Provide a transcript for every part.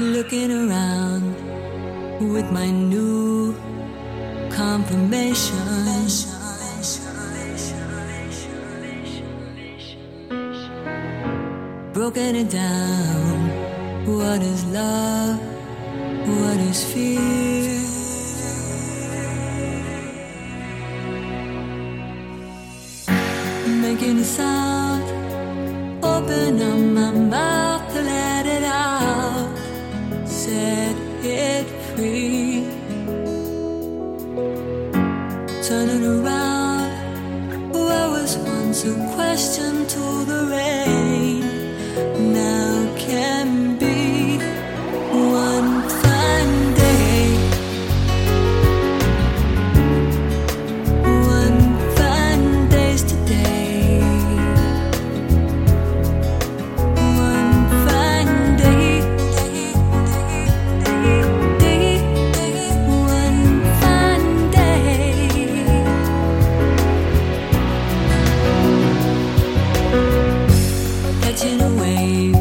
looking around with my new confirmation. Broken it down, what is love, what is fear? Making a sound, open up my mouth to let it out, set it free. Turning around, where was once a question to the rain, now can be one fine day. One fine day's today. One fine day. One fine day. Catching a wave.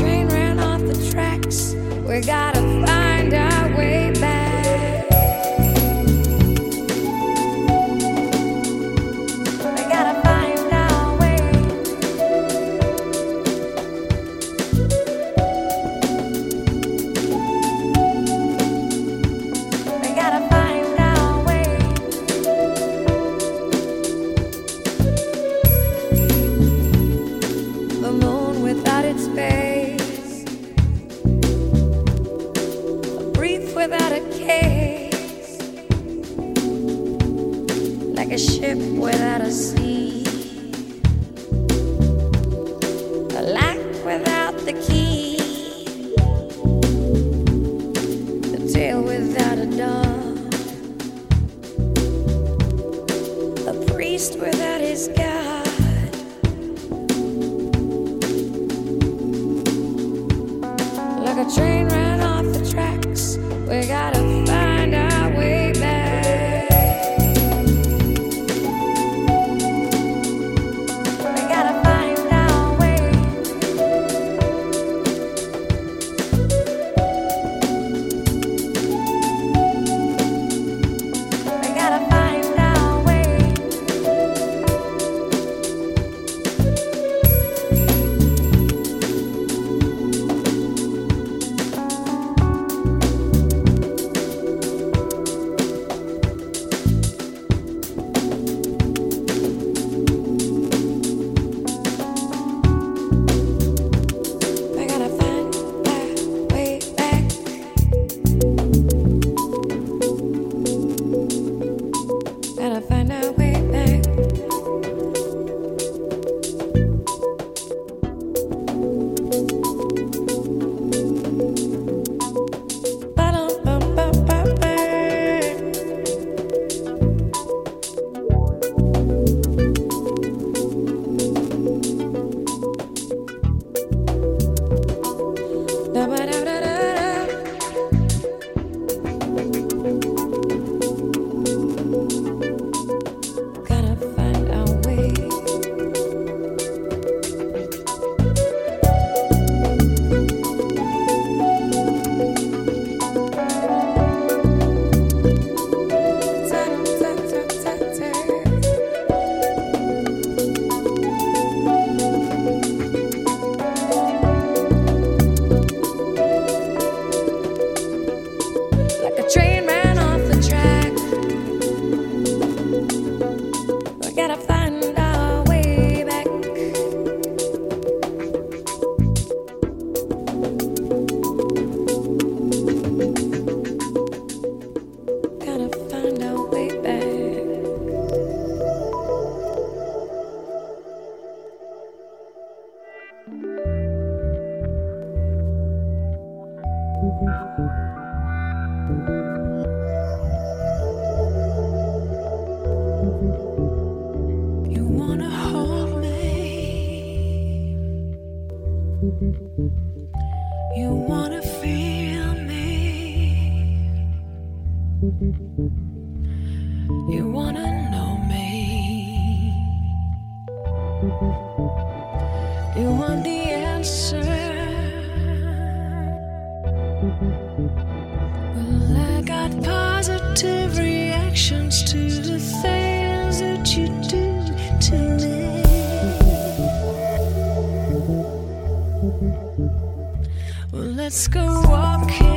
train ran off the tracks. We gotta find our way back. We gotta find our way. We gotta find our way. The moon without its face, without a case, like a ship without a sea, a lock without the key, the tail without a dove, the priest without his God. Like a train ran off the tracks. We gotta find our way back. We gotta find our way. We gotta find our way. You wanna feel me, you wanna know me, you want the answer, well I got positive reactions to the things that you do to me. Well, let's go walking.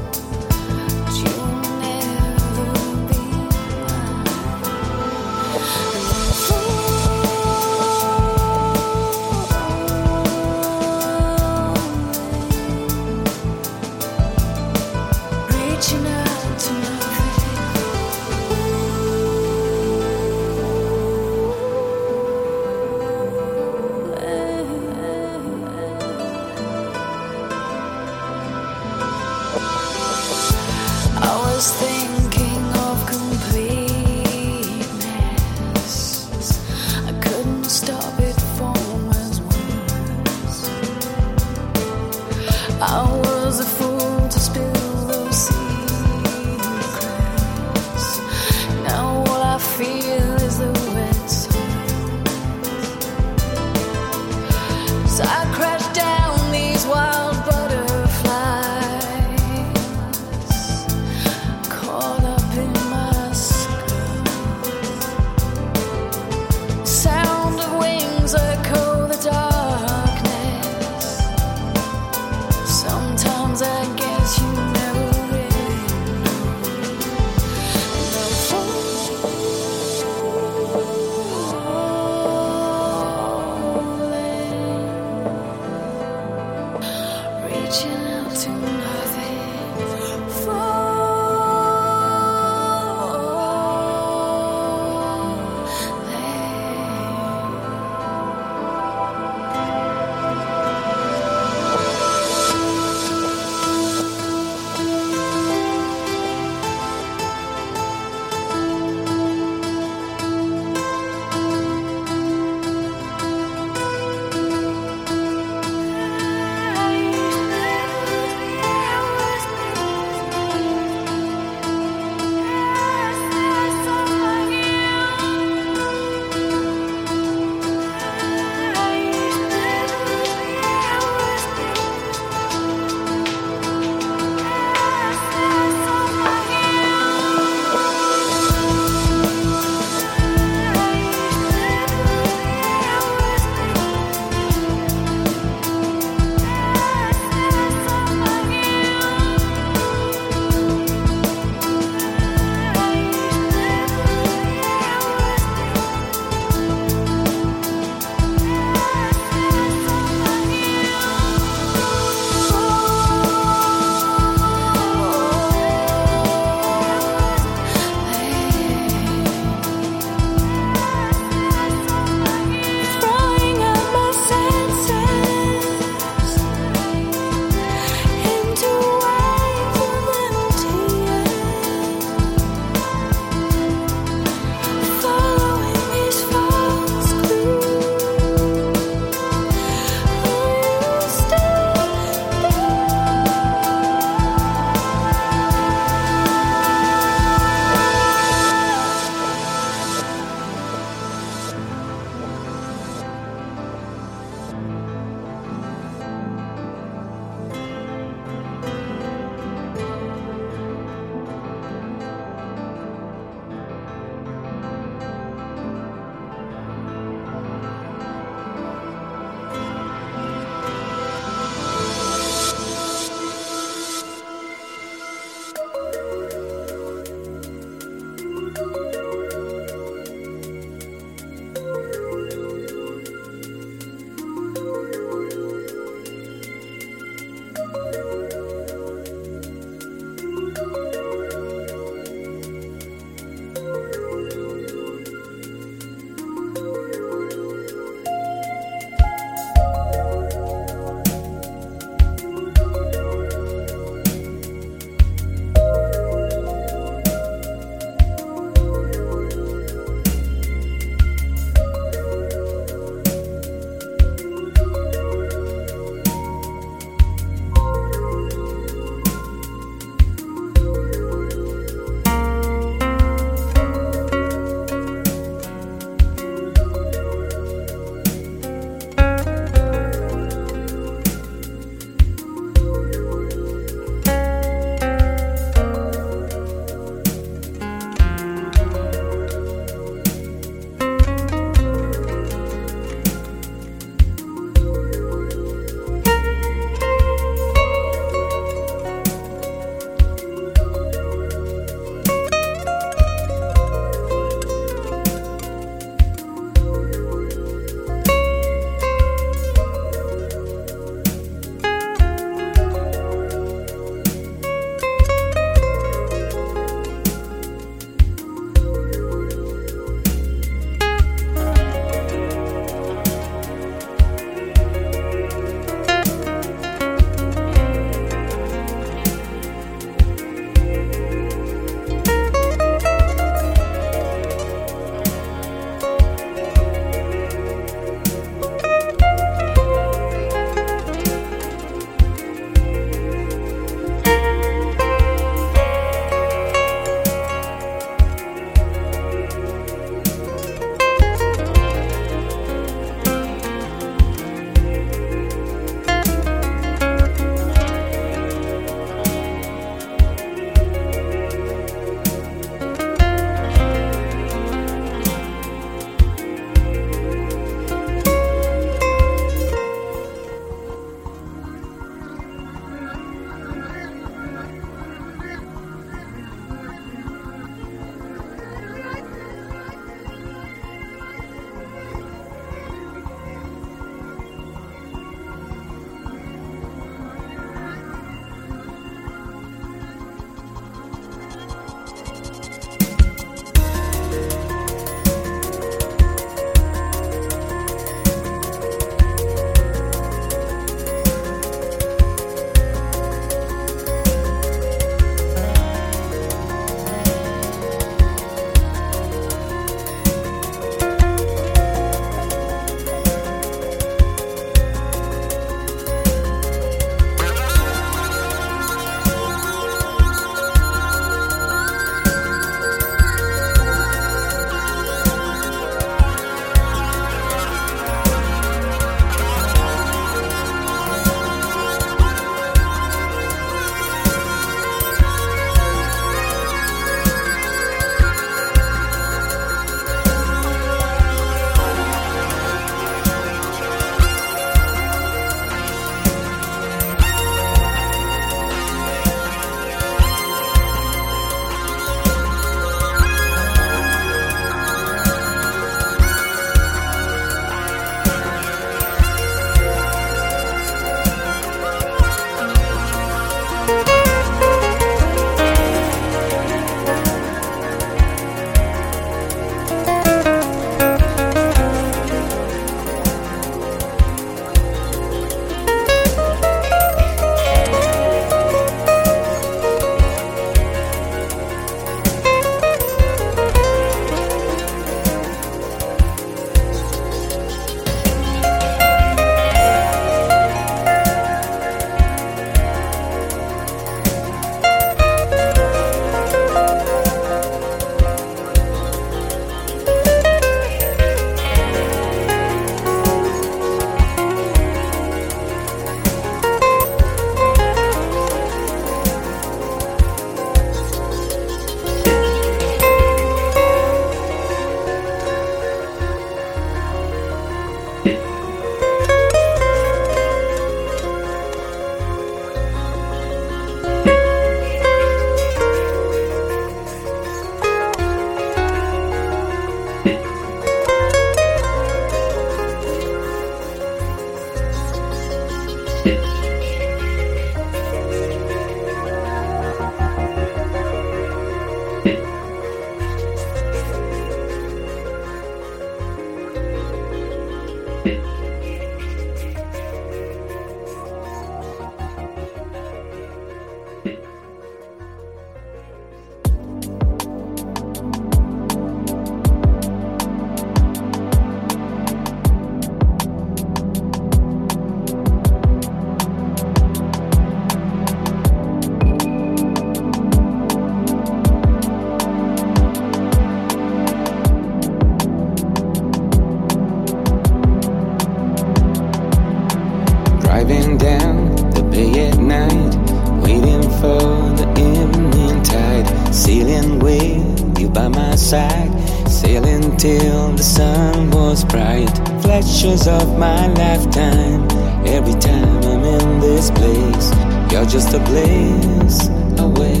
Of my lifetime, every time I'm in this place, you're just a bliss away.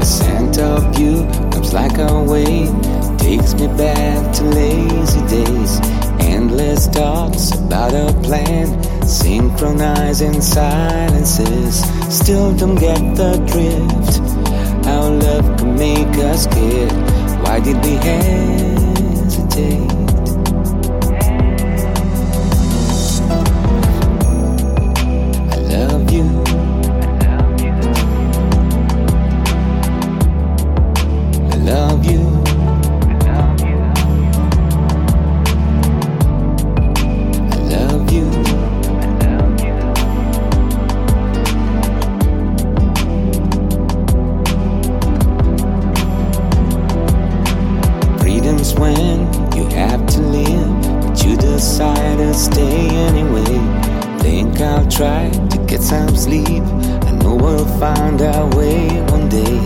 The scent of you comes like a wave, takes me back to lazy days. Endless talks about a plan, synchronizing silences. Still don't get the drift, how love can make us scared. Why did we hesitate? I love you. I love you. I love you. When you have to live, but you decide to stay anyway. Think I'll try to get some sleep, I know we'll find our way one day.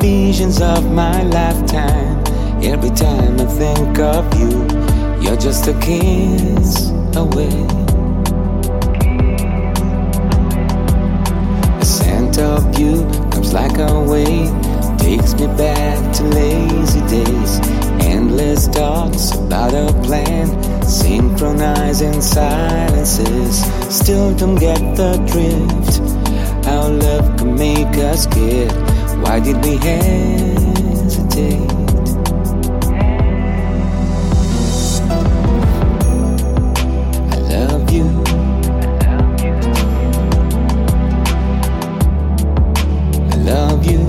Visions of my lifetime, every time I think of you, you're just a kiss away. The scent of you comes like a wave, takes me back to lazy days. Endless talks about a plan, synchronizing silences. Still don't get the drift, how love can make us scared. Why did we hesitate? I love you. I love you.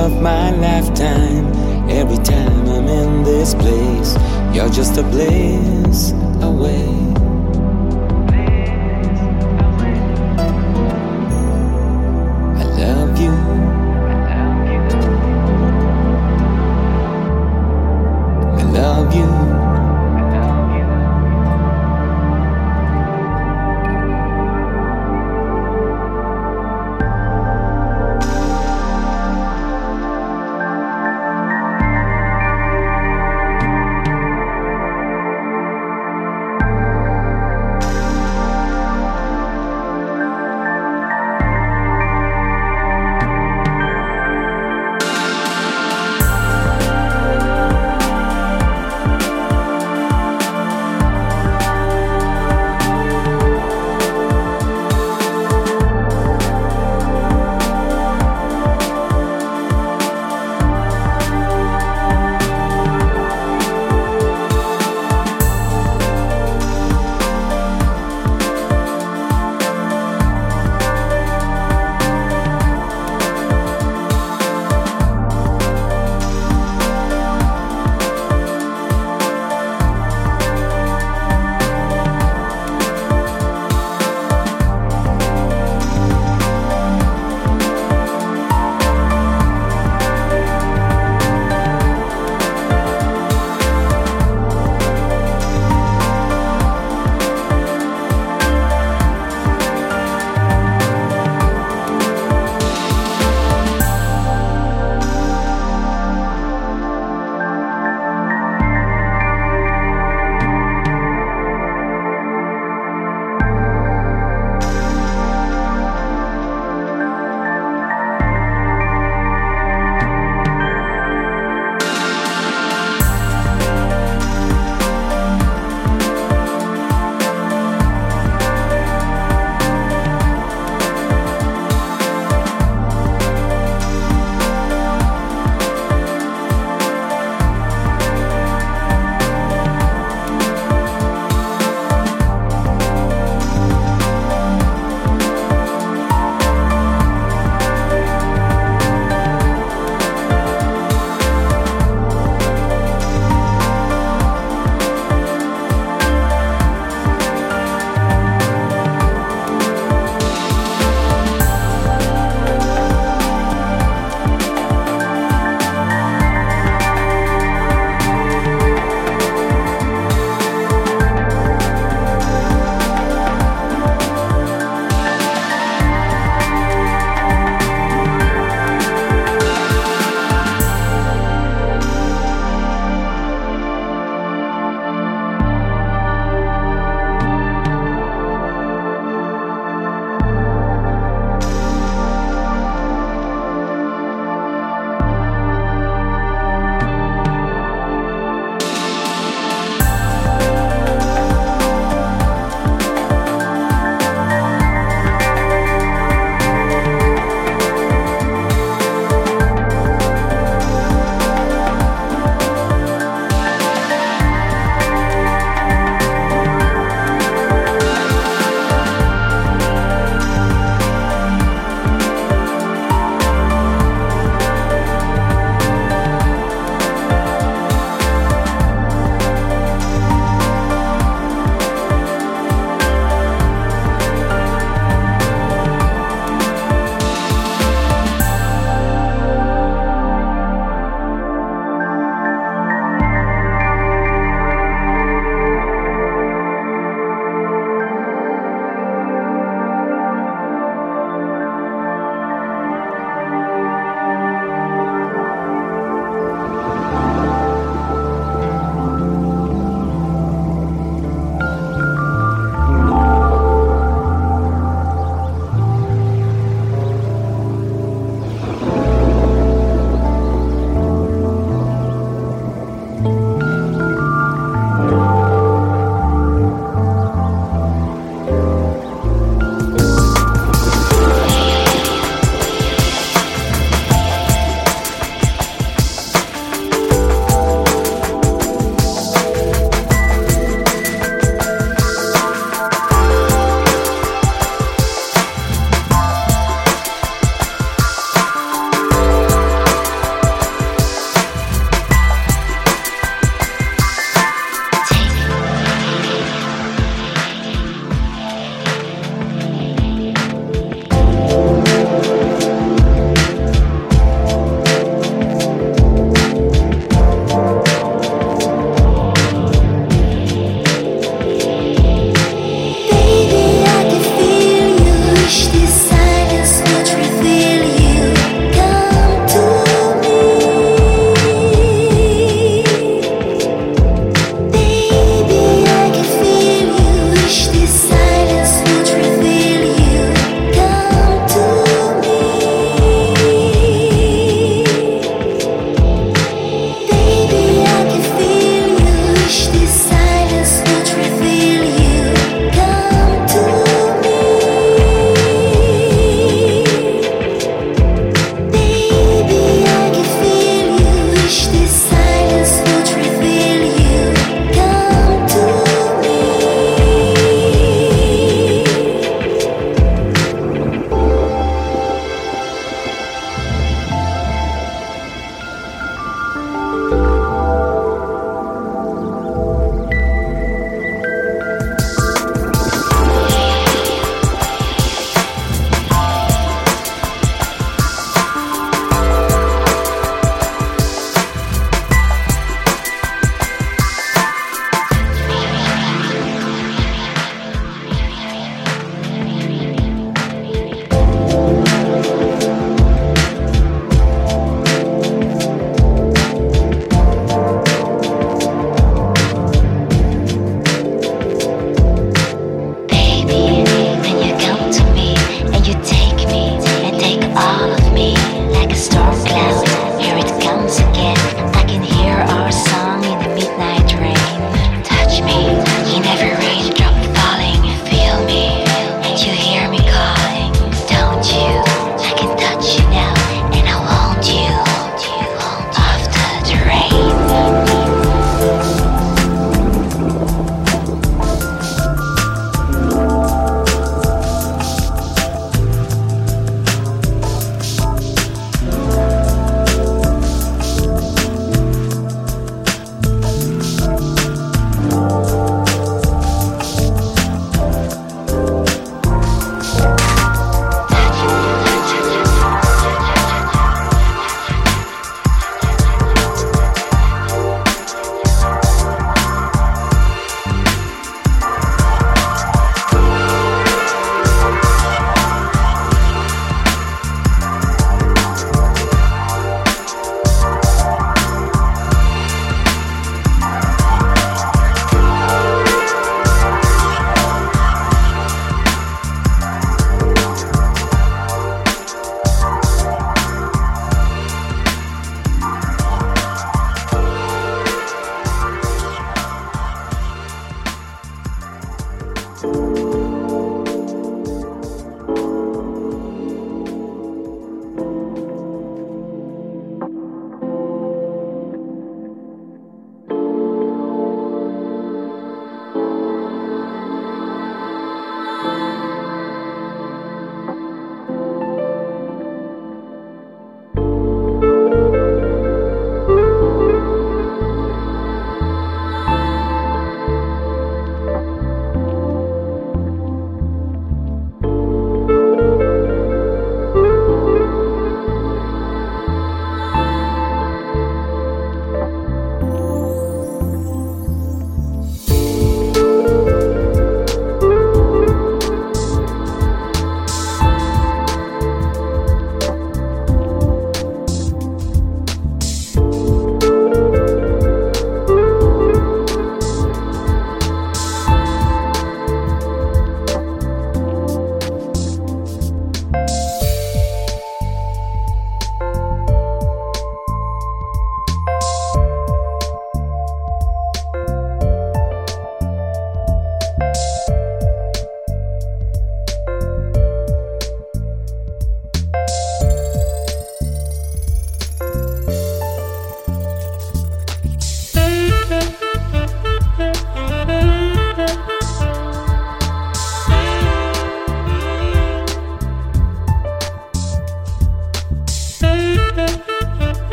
Of my lifetime, every time I'm in this place, you're just a bliss away. I love you. I love you.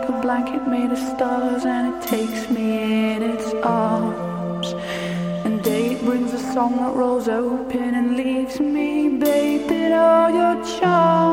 like a blanket made of stars, and it takes me in its arms. And day brings a song that rolls open and leaves me bathed in all your charms.